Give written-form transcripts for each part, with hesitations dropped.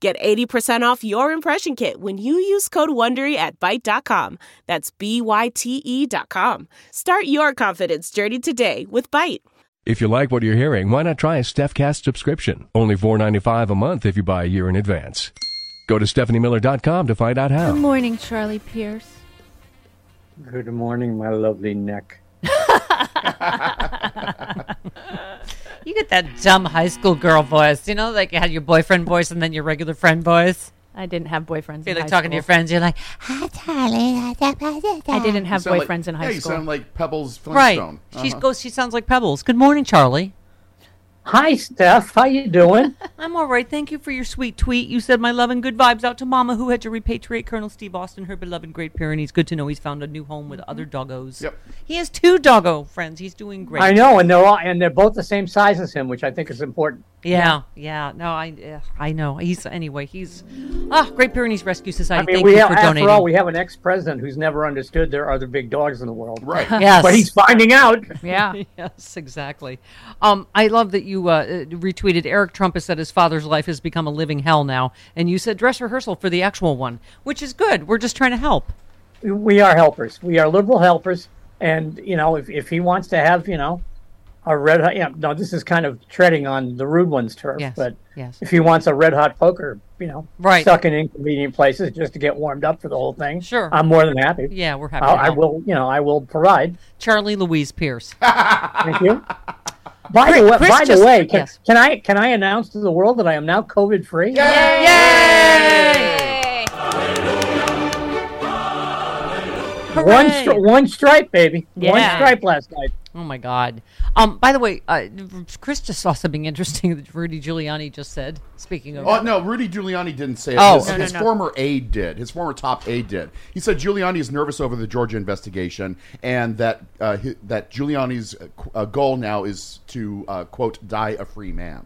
Get 80% off your impression kit when you use code WONDERY at Byte.com. That's BYTE.com. Start your confidence journey today with Byte. If you like what you're hearing, why not try a StephCast subscription? Only $4.95 a month if you buy a year in advance. Go to StephanieMiller.com to find out how. Good morning, Charlie Pierce. Good morning, my lovely neck. You get that dumb high school girl voice, you know, like you had your boyfriend voice and then your regular friend voice. I didn't have boyfriends in high school. You're like talking to your friends, you're like, hi, darling. I didn't have boyfriends in high school. Yeah, you sound like Pebbles Flintstone. Right. She sounds like Pebbles. Good morning, Charlie. Hi, Steph. How you doing? I'm all right. Thank you for your sweet tweet. You said, my love and good vibes out to Mama, who had to repatriate Colonel Steve Austin, her beloved Great Pyrenees. Good to know he's found a new home with other doggos. Yep. He has two doggo friends. He's doing great. I know, and they're both the same size as him, which I think is important. Yeah. No, I know. He's Great Pyrenees Rescue Society. I mean, Thank you for donating. After all, we have an ex-president who's never understood there are other big dogs in the world. Right. Yes. But he's finding out. Yeah. Yes, exactly. I love that you retweeted, Eric Trump has said his father's life has become a living hell now, and you said dress rehearsal for the actual one, which is good. We're just trying to help. We are helpers. We are liberal helpers, and you know, if he wants to have, you know, a red hot, yeah, no, this is kind of treading on the rude one's turf, yes, but yes, if he wants a red hot poker, you know, right, stuck in inconvenient places just to get warmed up for the whole thing, sure, I'm more than happy. Yeah, we're happy. I will provide. Charlie Louise Pierce. Thank you. By the way, can I announce to the world that I am now COVID free? Yay! Yay! Hooray! One stripe, baby. Yeah. One stripe last night. Oh my God! By the way, Chris just saw something interesting that Rudy Giuliani just said. Speaking of, no, Rudy Giuliani didn't say it. His former aide did. His former top aide did. He said Giuliani is nervous over the Georgia investigation, and that that Giuliani's goal now is to quote, die a free man.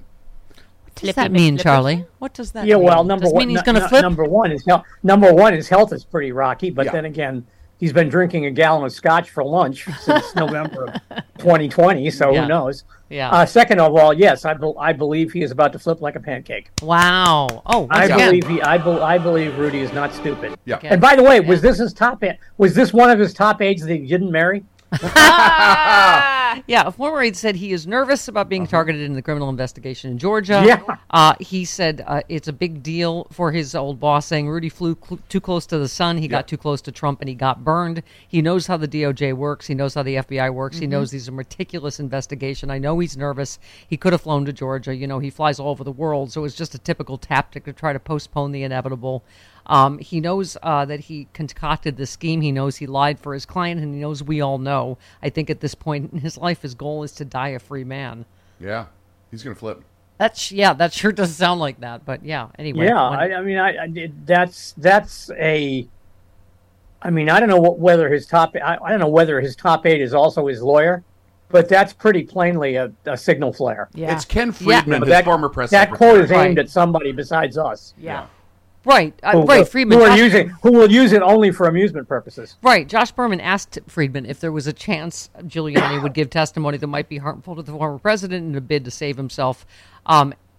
What does that mean, Charlie? What does that? Yeah, mean? Well, number does one, mean he's going to flip. Number one, his health is pretty rocky, but then again, he's been drinking a gallon of scotch for lunch since November of 2020, so who knows? Yeah. Second of all, yes, I believe he is about to flip like a pancake. Wow. Oh, I believe Rudy is not stupid. Yeah. Okay. And by the way, was this his top? Was this one of his top aides that he didn't marry? Yeah, a former aide said he is nervous about being targeted in the criminal investigation in Georgia. Yeah. He said it's a big deal for his old boss, saying Rudy flew too close to the sun, he got too close to Trump, and he got burned. He knows how the DOJ works. He knows how the FBI works. Mm-hmm. He knows these are meticulous investigation. I know he's nervous. He could have flown to Georgia. You know, he flies all over the world, so it's just a typical tactic to try to postpone the inevitable. He knows that he concocted this scheme. He knows he lied for his client, and he knows we all know. I think at this point in his life, his goal is to die a free man. Yeah, he's going to flip. That sure does sound like that, but yeah, anyway. Yeah, I don't know whether his top aide is also his lawyer, but that's pretty plainly a signal flare. Yeah. It's Ken Friedman, the former press secretary. That quote is aimed at somebody besides us. Yeah. Right, Friedman. Who will use it only for amusement purposes. Right, Josh Berman asked Friedman if there was a chance Giuliani would give testimony that might be harmful to the former president in a bid to save himself.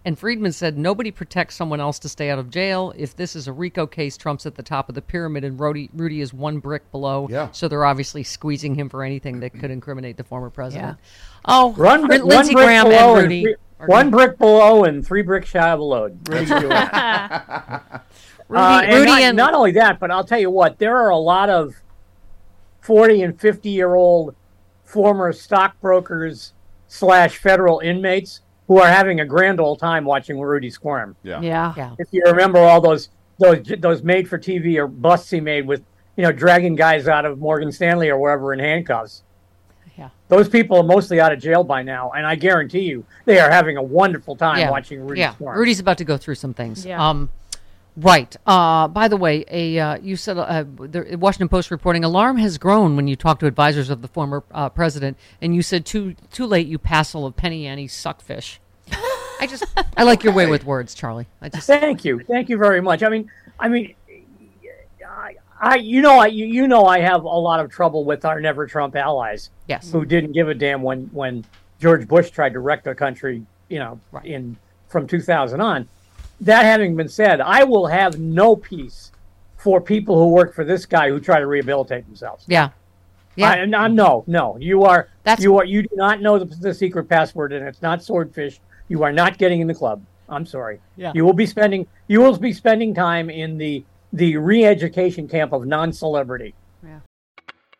And Friedman said, nobody protects someone else to stay out of jail. If this is a RICO case, Trump's at the top of the pyramid and Rudy is one brick below. Yeah. So they're obviously squeezing him for anything that could incriminate the former president. Yeah. Oh, Lindsey Graham and Rudy. One brick below and three bricks shy below. Rudy Not only that, but I'll tell you what, there are a lot of 40 and 50-year-old former stockbrokers / federal inmates who are having a grand old time watching Rudy squirm. Yeah. If you remember all those made-for-TV or busts he made with, dragging guys out of Morgan Stanley or wherever in handcuffs. Yeah. Those people are mostly out of jail by now, and I guarantee you they are having a wonderful time watching Rudy squirm. Rudy's about to go through some things. Yeah. Right. By the way, you said the Washington Post reporting alarm has grown when you talk to advisors of the former president, and you said too late, you passel of penny ante suckfish. I like your way with words, Charlie. Thank you very much. I mean, I have a lot of trouble with our never Trump allies. Yes. Who didn't give a damn when George Bush tried to wreck the country, from 2000 on. That having been said, I will have no peace for people who work for this guy who try to rehabilitate themselves. Yeah. No. You do not know the secret password, and it's not swordfish. You are not getting in the club. I'm sorry. Yeah. You will be spending time in the re-education camp of non-celebrity. Yeah.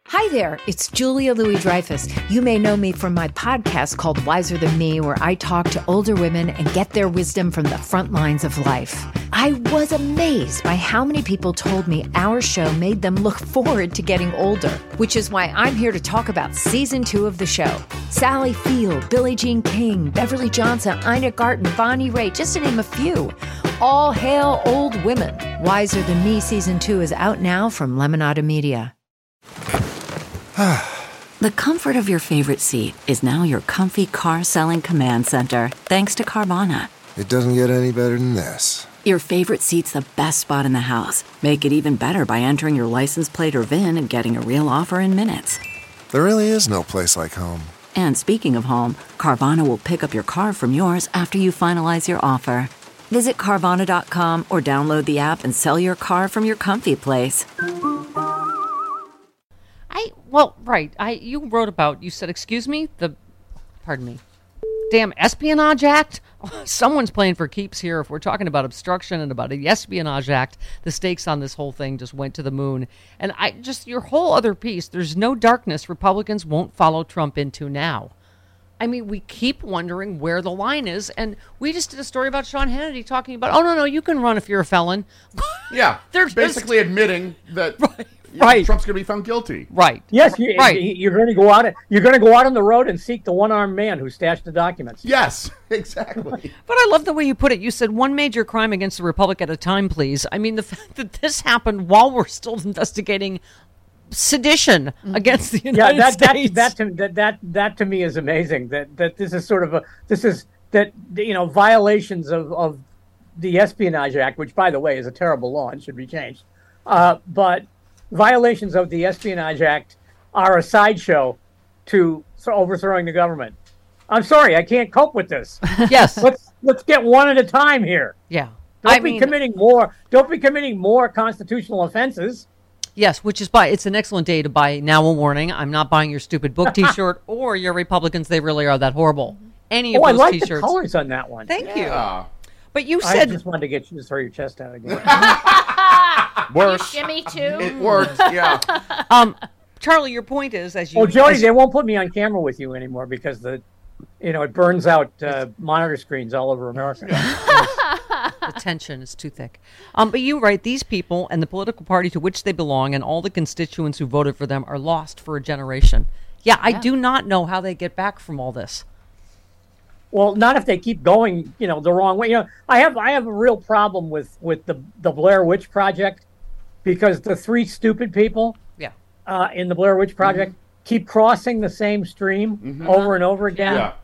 Hi there, it's Julia Louis-Dreyfus. You may know me from my podcast called Wiser Than Me, where I talk to older women and get their wisdom from the front lines of life. I was amazed by how many people told me our show made them look forward to getting older, which is why I'm here to talk about season 2 of the show. Sally Field, Billie Jean King, Beverly Johnson, Ina Garten, Bonnie Raitt, just to name a few. All hail old women. Wiser Than Me season 2 is out now from Lemonada Media. The comfort of your favorite seat is now your comfy car selling command center, thanks to Carvana. It doesn't get any better than this. Your favorite seat's the best spot in the house. Make it even better by entering your license plate or VIN and getting a real offer in minutes. There really is no place like home. And speaking of home, Carvana will pick up your car from yours after you finalize your offer. Visit Carvana.com or download the app and sell your car from your comfy place. You wrote about, you said, damn Espionage Act. Someone's playing for keeps here. If we're talking about obstruction and about the Espionage Act, the stakes on this whole thing just went to the moon. And your whole other piece, there's no darkness Republicans won't follow Trump into now. I mean, we keep wondering where the line is, and we just did a story about Sean Hannity talking about, you can run if you're a felon. Yeah, they're basically admitting that... Right, Trump's going to be found guilty. Right. Yes, you're going to go out. You're going to go out on the road and seek the one-armed man who stashed the documents. Yes, exactly. But I love the way you put it. You said one major crime against the Republic at a time, please. I mean, the fact that this happened while we're still investigating sedition against the United States. That to me is amazing. That this is sort of violations of the Espionage Act, which by the way is a terrible law and should be changed, but. Violations of the Espionage Act are a sideshow to overthrowing the government. I'm sorry, I can't cope with this. Yes, let's get one at a time here. Yeah, Don't be committing more constitutional offenses. Yes, which is it's an excellent day to buy Now a Warning. I'm not buying your stupid book T-shirt or your Republicans. They really are that horrible. Any of those T-shirts. I like the colors on that one. Thank you. But you said I just wanted to get you to throw your chest out again. Worse. Jimmy too. It works, yeah. Charlie, your point is Jody, they won't put me on camera with you anymore because it burns out monitor screens all over America. The tension is too thick. But you write, these people and the political party to which they belong and all the constituents who voted for them are lost for a generation. Yeah, I do not know how they get back from all this. Well, not if they keep going, the wrong way. I have a real problem with the Blair Witch Project, because the three stupid people in the Blair Witch Project keep crossing the same stream over and over again. Yeah.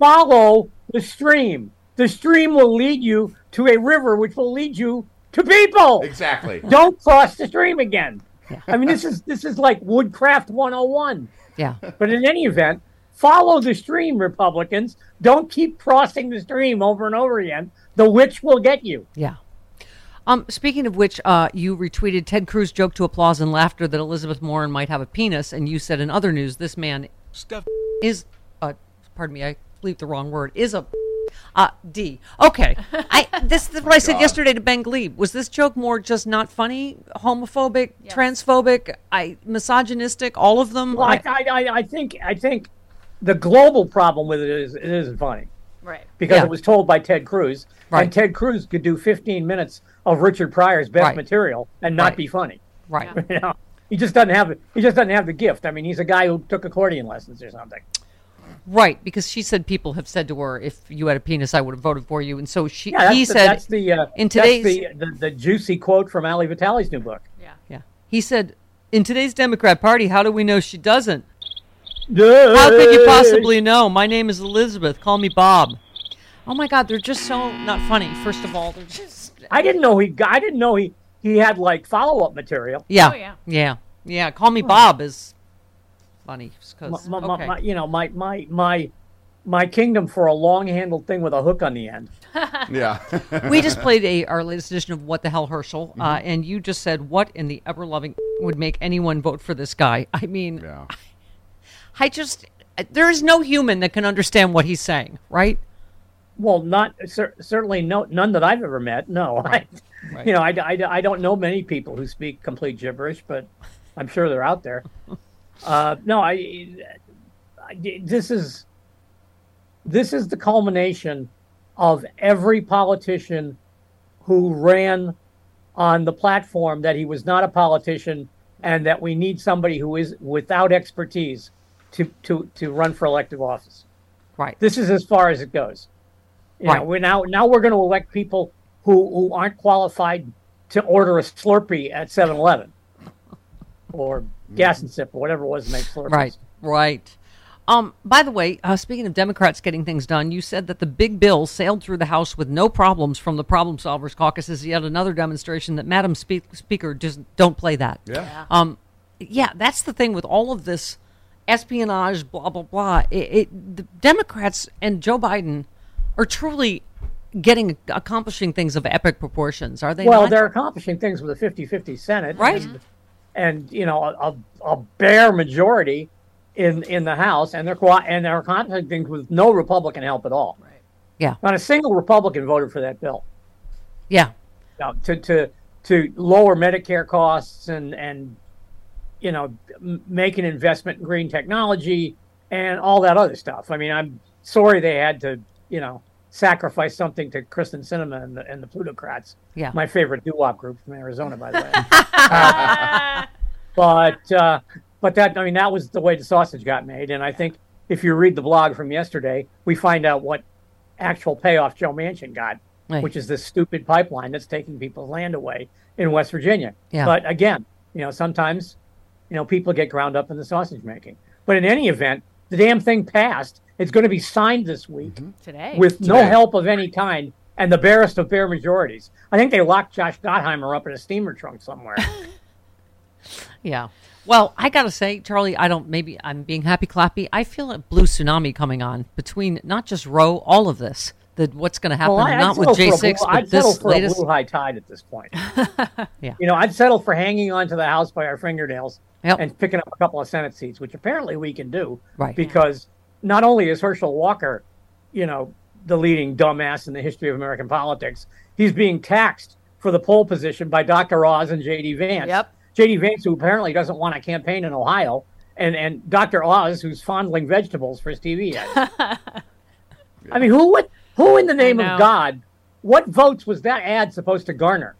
Follow the stream. The stream will lead you to a river, which will lead you to people. Exactly. Don't cross the stream again. Yeah. I mean, this is like Woodcraft 101. Yeah. But in any event, Follow the stream, Republicans. Don't keep crossing the stream over and over again. The witch will get you. Yeah. Speaking of which, you retweeted Ted Cruz joke to applause and laughter that Elizabeth Warren might have a penis. And you said in other news, this man is, pardon me, I believe the wrong word, is a D. Okay. This is what I said yesterday to Ben Glebe. Was this joke more just not funny, homophobic, transphobic, misogynistic, all of them? Well, I think the global problem with it is it isn't funny. Right. Because it was told by Ted Cruz. Right. And Ted Cruz could do 15 minutes of Richard Pryor's best material and not be funny. Right. Yeah. You know, he just doesn't have the gift. I mean, he's a guy who took accordion lessons or something. Right, because she said people have said to her, "If you had a penis, I would have voted for you." And so she, he said, that's the juicy quote from Ali Vitali's new book. Yeah, yeah. He said, "In today's Democrat Party, how do we know she doesn't? How could you possibly know? My name is Elizabeth. Call me Bob." Oh my God, they're just so not funny. First of all, they're just. I didn't know he had like follow-up material. Yeah, oh, yeah. Call me Bob is. Funny, because my kingdom for a long-handled thing with a hook on the end. Yeah, we just played our latest edition of What the Hell, Herschel, and you just said, "What in the ever-loving would make anyone vote for this guy?" I mean, there is no human that can understand what he's saying, right? Well, certainly none that I've ever met. No, right. I don't know many people who speak complete gibberish, but I'm sure they're out there. This is the culmination of every politician who ran on the platform that he was not a politician and that we need somebody who is without expertise to run for elective office. Right. This is as far as it goes. You know, we're going to elect people who aren't qualified to order a Slurpee at 7-Eleven or Gas and Sip, or whatever it was to make Slurpees. Right. By the way, speaking of Democrats getting things done, you said that the big bill sailed through the House with no problems from the Problem Solvers Caucus is yet another demonstration that Madam Speaker just don't play that. Yeah. That's the thing with all of this espionage, blah, blah, blah. The Democrats and Joe Biden are truly accomplishing things of epic proportions, are they not? Well, they're accomplishing things with a 50-50 Senate. Right. And you know, a bare majority in the House, and they're contracting with no Republican help at all. Right. Yeah. Not a single Republican voted for that bill. Yeah. Now, to lower Medicare costs and you know, make an investment in green technology and all that other stuff. I mean, I'm sorry they had to, you know, sacrifice something to Kristen Sinema and the Plutocrats. Yeah, my favorite doo-wop group from Arizona, by the way. But that was the way the sausage got made. And I think if you read the blog from yesterday, we find out what actual payoff Joe Manchin got, which is this stupid pipeline that's taking people's land away in West Virginia. Yeah. But again, you know, sometimes, you know, people get ground up in the sausage making. But in any event, the damn thing passed. It's going to be signed this week today, with no help of any kind and the barest of bare majorities. I think they locked Josh Gottheimer up in a steamer trunk somewhere. Yeah. Well, I got to say, Charlie, maybe I'm being happy clappy. I feel a blue tsunami coming on between not just Roe, all of this, what's going to happen, not with J6, but this latest. I'd settle for a blue high tide at this point. Yeah. You know, I'd settle for hanging on to the House by our fingernails and picking up a couple of Senate seats, which apparently we can do because not only is Herschel Walker, you know, the leading dumbass in the history of American politics, he's being taxed for the pole position by Dr. Oz and J.D. Vance. Yep. J.D. Vance, who apparently doesn't want to campaign in Ohio, and Dr. Oz, who's fondling vegetables for his TV ads. I mean, who in the name of God, what votes was that ad supposed to garner?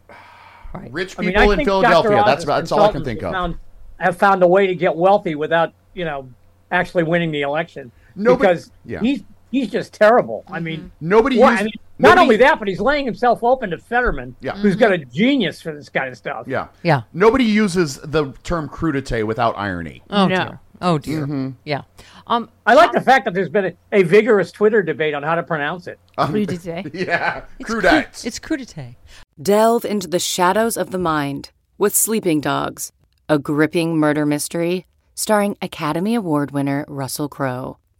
Right. Rich people in Philadelphia, that's all I can think of. Have found a way to get wealthy without, you know, actually winning the election. He's just terrible. I mean, not only that, but he's laying himself open to Fetterman, who's got a genius for this kind of stuff. Yeah. Yeah. Nobody uses the term crudité without irony. Oh, no. Dear. Oh, dear. Mm-hmm. Yeah. I like the fact that there's been a vigorous Twitter debate on how to pronounce it. Crudité. Yeah. Crudite. It's crudité. Delve into the shadows of the mind with Sleeping Dogs, a gripping murder mystery starring Academy Award winner Russell Crowe.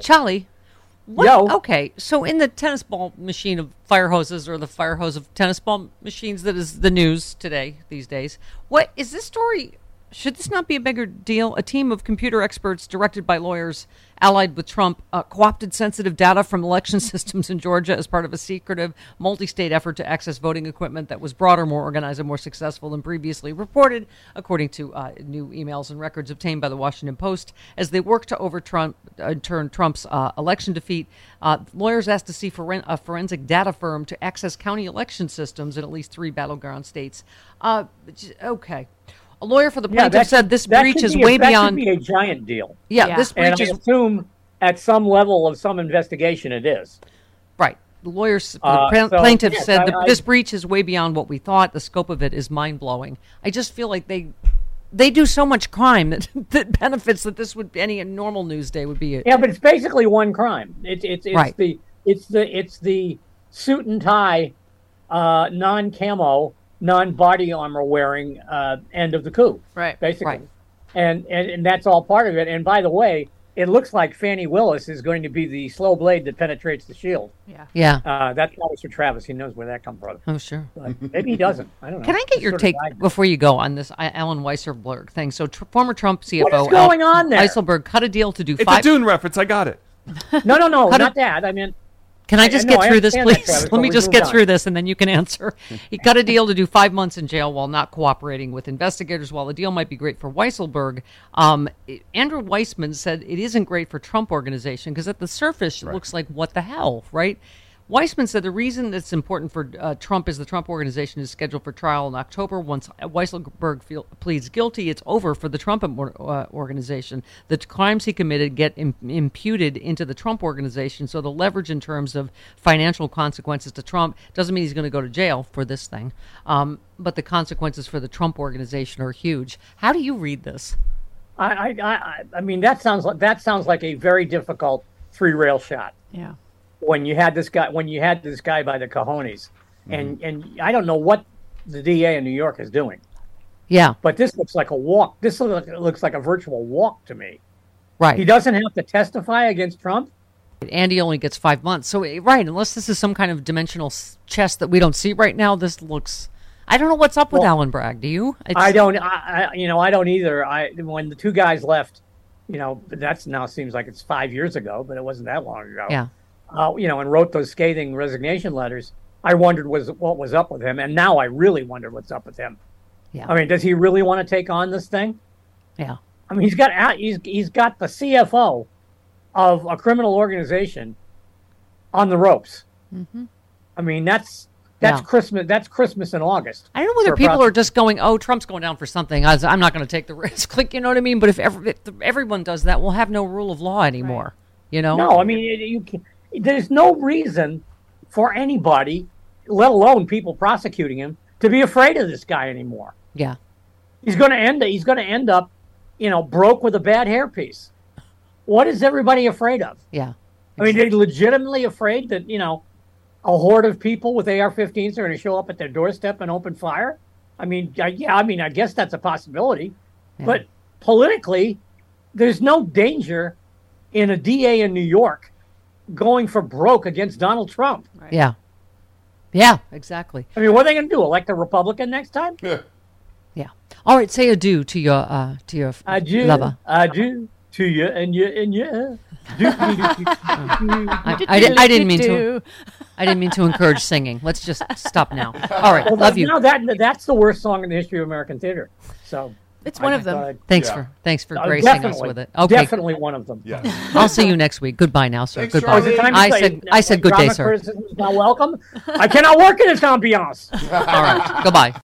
Charlie, what? Yo. Okay, so in the tennis ball machine of fire hoses, or the fire hose of tennis ball machines, that is the news today, these days, what is this story? Should this not be a bigger deal? A team of computer experts directed by lawyers allied with Trump co-opted sensitive data from election systems in Georgia as part of a secretive multi-state effort to access voting equipment that was broader, more organized, and more successful than previously reported, according to new emails and records obtained by the Washington Post. As they work to overturn Trump's election defeat, lawyers asked to see a forensic data firm to access county election systems in at least 3 battleground states. Okay. A lawyer for the plaintiff said this breach is way beyond. That should be a giant deal. Yeah. This breach is. And I assume at some level of some investigation it is. Right. The lawyers for the plaintiff said this breach is way beyond what we thought. The scope of it is mind-blowing. I just feel like they do so much crime that benefits that this would be, any normal news day would be. But it's basically one crime. It's the suit and tie, non-camo, non-body armor wearing end of the coup, right? Basically, right. And that's all part of it. And by the way, it looks like Fannie Willis is going to be the slow blade that penetrates the shield. Yeah. That's always for Travis. He knows where that comes from. Oh, sure. But maybe he doesn't. I don't know. Can I get your take before you go on this Alan Weisselberg thing? So former Trump CFO. What's going on there? Weisselberg cut a deal to do. It's a Dune reference. I got it. No, not that. I mean. Can I just get through this, please? Travis, let me just get through this, and then you can answer. He cut a deal to do 5 months in jail while not cooperating with investigators. While the deal might be great for Weisselberg, Andrew Weissman said it isn't great for Trump Organization because at the surface it looks like, what the hell, right? Weissman said the reason it's important for Trump is the Trump Organization is scheduled for trial in October. Once Weisselberg pleads guilty, it's over for the Trump Organization. The crimes he committed get imputed into the Trump Organization, so the leverage in terms of financial consequences to Trump doesn't mean he's going to go to jail for this thing. But the consequences for the Trump Organization are huge. How do you read this? I mean, that sounds like a very difficult three-rail shot. Yeah. When you had this guy by the cojones, and I don't know what the DA in New York is doing, but this looks like a walk. This looks like a virtual walk to me. Right. He doesn't have to testify against Trump. And he only gets 5 months. So unless this is some kind of dimensional chess that we don't see right now, this looks. I don't know what's up with Alan Bragg. Do you? I don't either. When the two guys left, that's now seems like it's 5 years ago, but it wasn't that long ago. Yeah. And wrote those scathing resignation letters, I wondered what was up with him. And now I really wonder what's up with him. Yeah. I mean, does he really want to take on this thing? Yeah. I mean, he's got the CFO of a criminal organization on the ropes. Mm-hmm. I mean, that's Christmas. That's Christmas in August. I don't know whether people are just going, oh, Trump's going down for something. I'm not going to take the risk. Like, you know what I mean? But if everyone does that, we'll have no rule of law anymore. Right. You know? No, I mean, you can't. There's no reason for anybody, let alone people prosecuting him, to be afraid of this guy anymore. Yeah, he's going to end up, broke with a bad hairpiece. What is everybody afraid of? Yeah, exactly. I mean, they're legitimately afraid that a horde of people with AR-15s are going to show up at their doorstep and open fire. I mean, I guess that's a possibility, but politically, there's no danger in a DA in New York going for broke against Donald Trump. Right. Yeah, exactly. I mean, what are they going to do? Elect a Republican next time? Yeah. All right, say adieu to your lover. Adieu to you and you. I didn't mean to. I didn't mean to encourage singing. Let's just stop now. All right, well, love you. No, that's the worst song in the history of American theater. So it's one of them. Thanks for gracing us with it. Okay, definitely one of them. Yeah. I'll see you next week. Goodbye now, sir. Thanks, goodbye. I said good day, sir. Welcome. I cannot work in this ambiance. All right, goodbye.